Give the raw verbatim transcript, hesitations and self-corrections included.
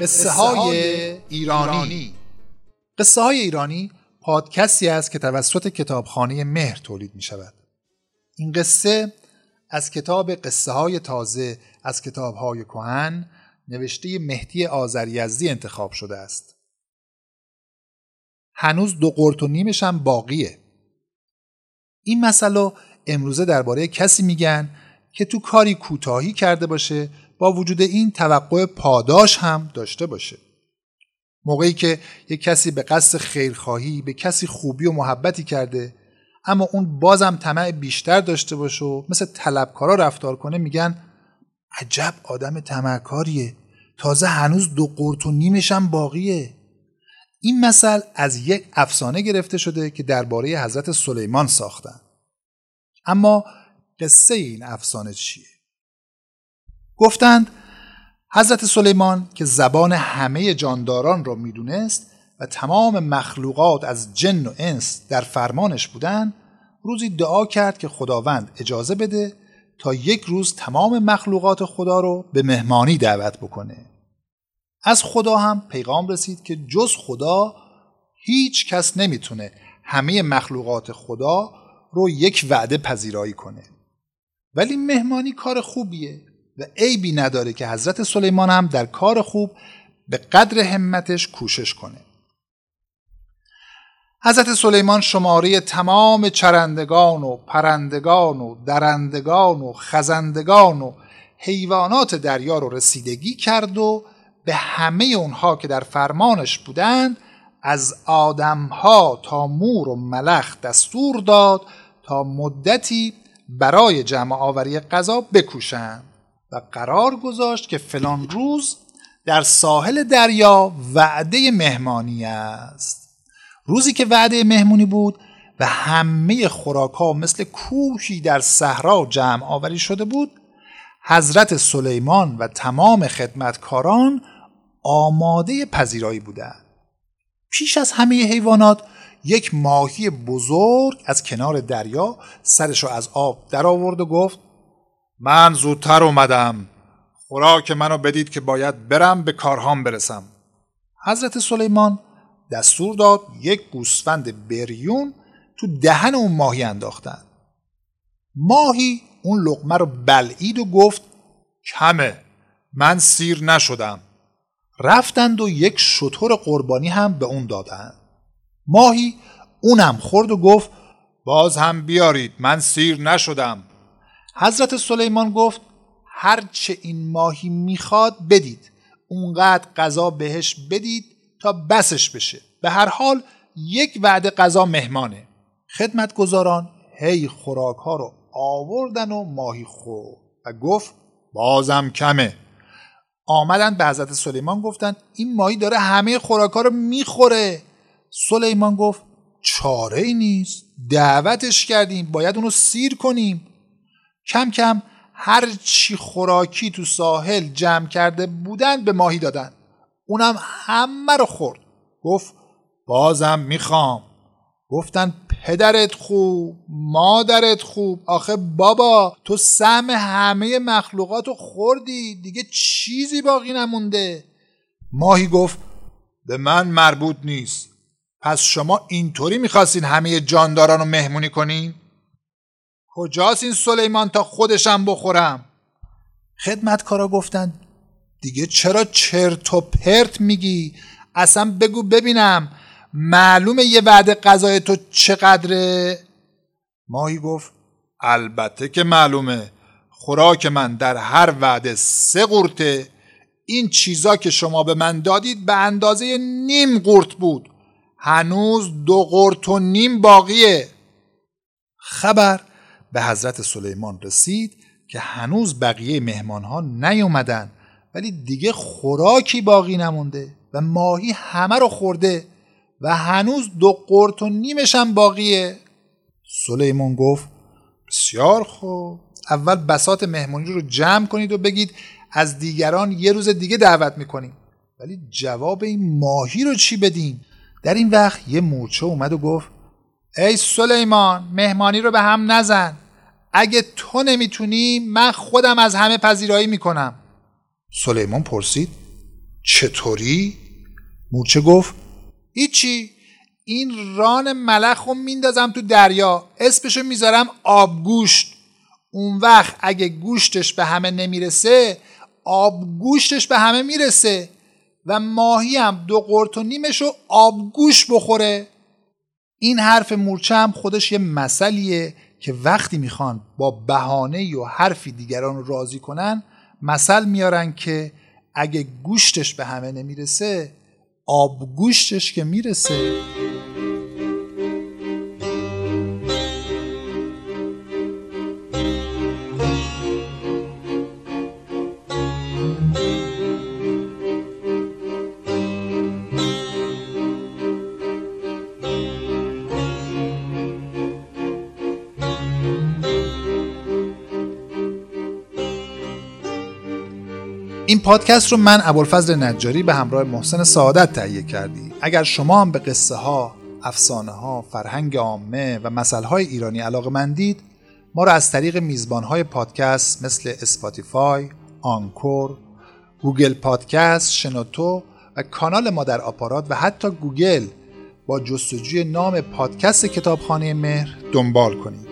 قصه های ایرانی قصه های ایرانی پادکستی است که توسط کتابخانه مهر تولید می شود. این قصه از کتاب قصه های تازه از کتاب های کهن نوشته مهدی آذر انتخاب شده است. هنوز دو قرط و نیمش هم باقیه. این مسئله امروزه درباره کسی میگن که تو کاری کوتاهی کرده باشه، با وجود این توقع پاداش هم داشته باشه. موقعی که یک کسی به قصد خیرخواهی به کسی خوبی و محبتی کرده اما اون بازم طمع بیشتر داشته باشه و مثل طلبکارا رفتار کنه، میگن عجب آدم طمعکاریه، تازه هنوز دو قرط و نیمش هم باقیه. این مثل از یک افسانه گرفته شده که درباره حضرت سلیمان ساختن. اما قصه این افسانه چیه؟ گفتند حضرت سلیمان که زبان همه جانداران را میدونست و تمام مخلوقات از جن و انس در فرمانش بودند، روزی دعا کرد که خداوند اجازه بده تا یک روز تمام مخلوقات خدا رو به مهمانی دعوت بکنه. از خدا هم پیغام رسید که جز خدا هیچ کس نمیتونه همه مخلوقات خدا رو یک وعده پذیرایی کنه. ولی مهمانی کار خوبیه و عیبی نداره که حضرت سلیمان هم در کار خوب به قدر همتش کوشش کنه. حضرت سلیمان شماره تمام چرندگان و پرندگان و درندگان و خزندگان و حیوانات دریا رو رسیدگی کرد و به همه اونها که در فرمانش بودند از آدمها تا مور و ملخ دستور داد تا مدتی برای جمع آوری غذا بکوشند و قرار گذاشت که فلان روز در ساحل دریا وعده مهمانی است. روزی که وعده مهمونی بود و همه خوراک‌ها مثل کوهی در صحرا جمع آوری شده بود، حضرت سلیمان و تمام خدمتکاران آماده پذیرایی بودند. پیش از همه حیوانات یک ماهی بزرگ از کنار دریا سرشو از آب در آورد و گفت من زودتر اومدم، خوراک منو بدید که باید برم به کارهام برسم. حضرت سلیمان دستور داد یک گوسفند بریون تو دهن اون ماهی انداختن. ماهی اون لقمه رو بلعید و گفت کمه، من سیر نشدم. رفتند و یک شتر قربانی هم به اون دادن. ماهی اونم خورد و گفت باز هم بیارید، من سیر نشدم. حضرت سلیمان گفت هرچه این ماهی میخواد بدید، اونقدر غذا بهش بدید تا بسش بشه. به هر حال یک وعده غذا مهمانه. خدمتگزاران هی خوراک ها رو آوردن و ماهی خورد و گفت بازم کمه. آمدن به حضرت سلیمان گفتن این ماهی داره همه خوراک ها رو میخوره. سلیمان گفت چاره ای نیست، دعوتش کردیم، باید اونو سیر کنیم. کم کم هر چی خوراکی تو ساحل جمع کرده بودن به ماهی دادن. اونم همه رو خورد. گفت بازم میخوام. گفتن پدرت خوب، مادرت خوب، آخه بابا تو سهم همه مخلوقاتو خوردی، دیگه چیزی باقی نمونده. ماهی گفت به من مربوط نیست. پس شما اینطوری میخواستین همه جاندارانو مهمونی کنین؟ کجاست این سلیمان تا خودشم بخورم؟ خدمتکارا گفتن دیگه چرا چرت و پرت میگی؟ اصلا بگو ببینم، معلومه یه وعده غذای تو چقدره؟ ماهی گفت البته که معلومه، خوراک من در هر وعده سه قورته. این چیزا که شما به من دادید به اندازه نیم قورت بود، هنوز دو قورت و نیم باقیه. خبر به حضرت سلیمان رسید که هنوز بقیه مهمانها نیومدن ولی دیگه خوراکی باقی نمونده و ماهی همه رو خورده و هنوز دو قرط و نیمش هم باقیه. سلیمان گفت بسیار خوب، اول بساط مهمونی رو جمع کنید و بگید از دیگران یه روز دیگه دعوت میکنیم. ولی جواب این ماهی رو چی بدیم؟ در این وقت یه مورچه اومد و گفت ای سلیمان، مهمانی رو به هم نزن، اگه تو نمیتونی من خودم از همه پذیرایی میکنم. سلیمان پرسید چطوری؟ مورچه گفت هیچی، این ران ملخ رو میندازم تو دریا، اسمشو میذارم آبگوشت. اون وقت اگه گوشتش به همه نمیرسه آبگوشتش به همه میرسه و ماهی هم دو قرط و نیمشو آبگوشت بخوره. این حرف مورچه هم خودش یه مثلیه که وقتی میخوان با بهانه یا حرفی دیگران رو راضی کنن مثل میارن که اگه گوشتش به همه نمیرسه آب گوشتش که میرسه. این پادکست رو من ابوالفضل نجاری به همراه محسن سعادت تهیه کردی. اگر شما هم به قصه ها، افسانه ها، فرهنگ عامه و مسائل های ایرانی علاقه‌مندید، ما رو از طریق میزبان های پادکست مثل اسپاتیفای، آنکور، گوگل پادکست، شنوتو و کانال ما در آپارات و حتی گوگل با جستجوی نام پادکست کتابخانه مهر دنبال کنید.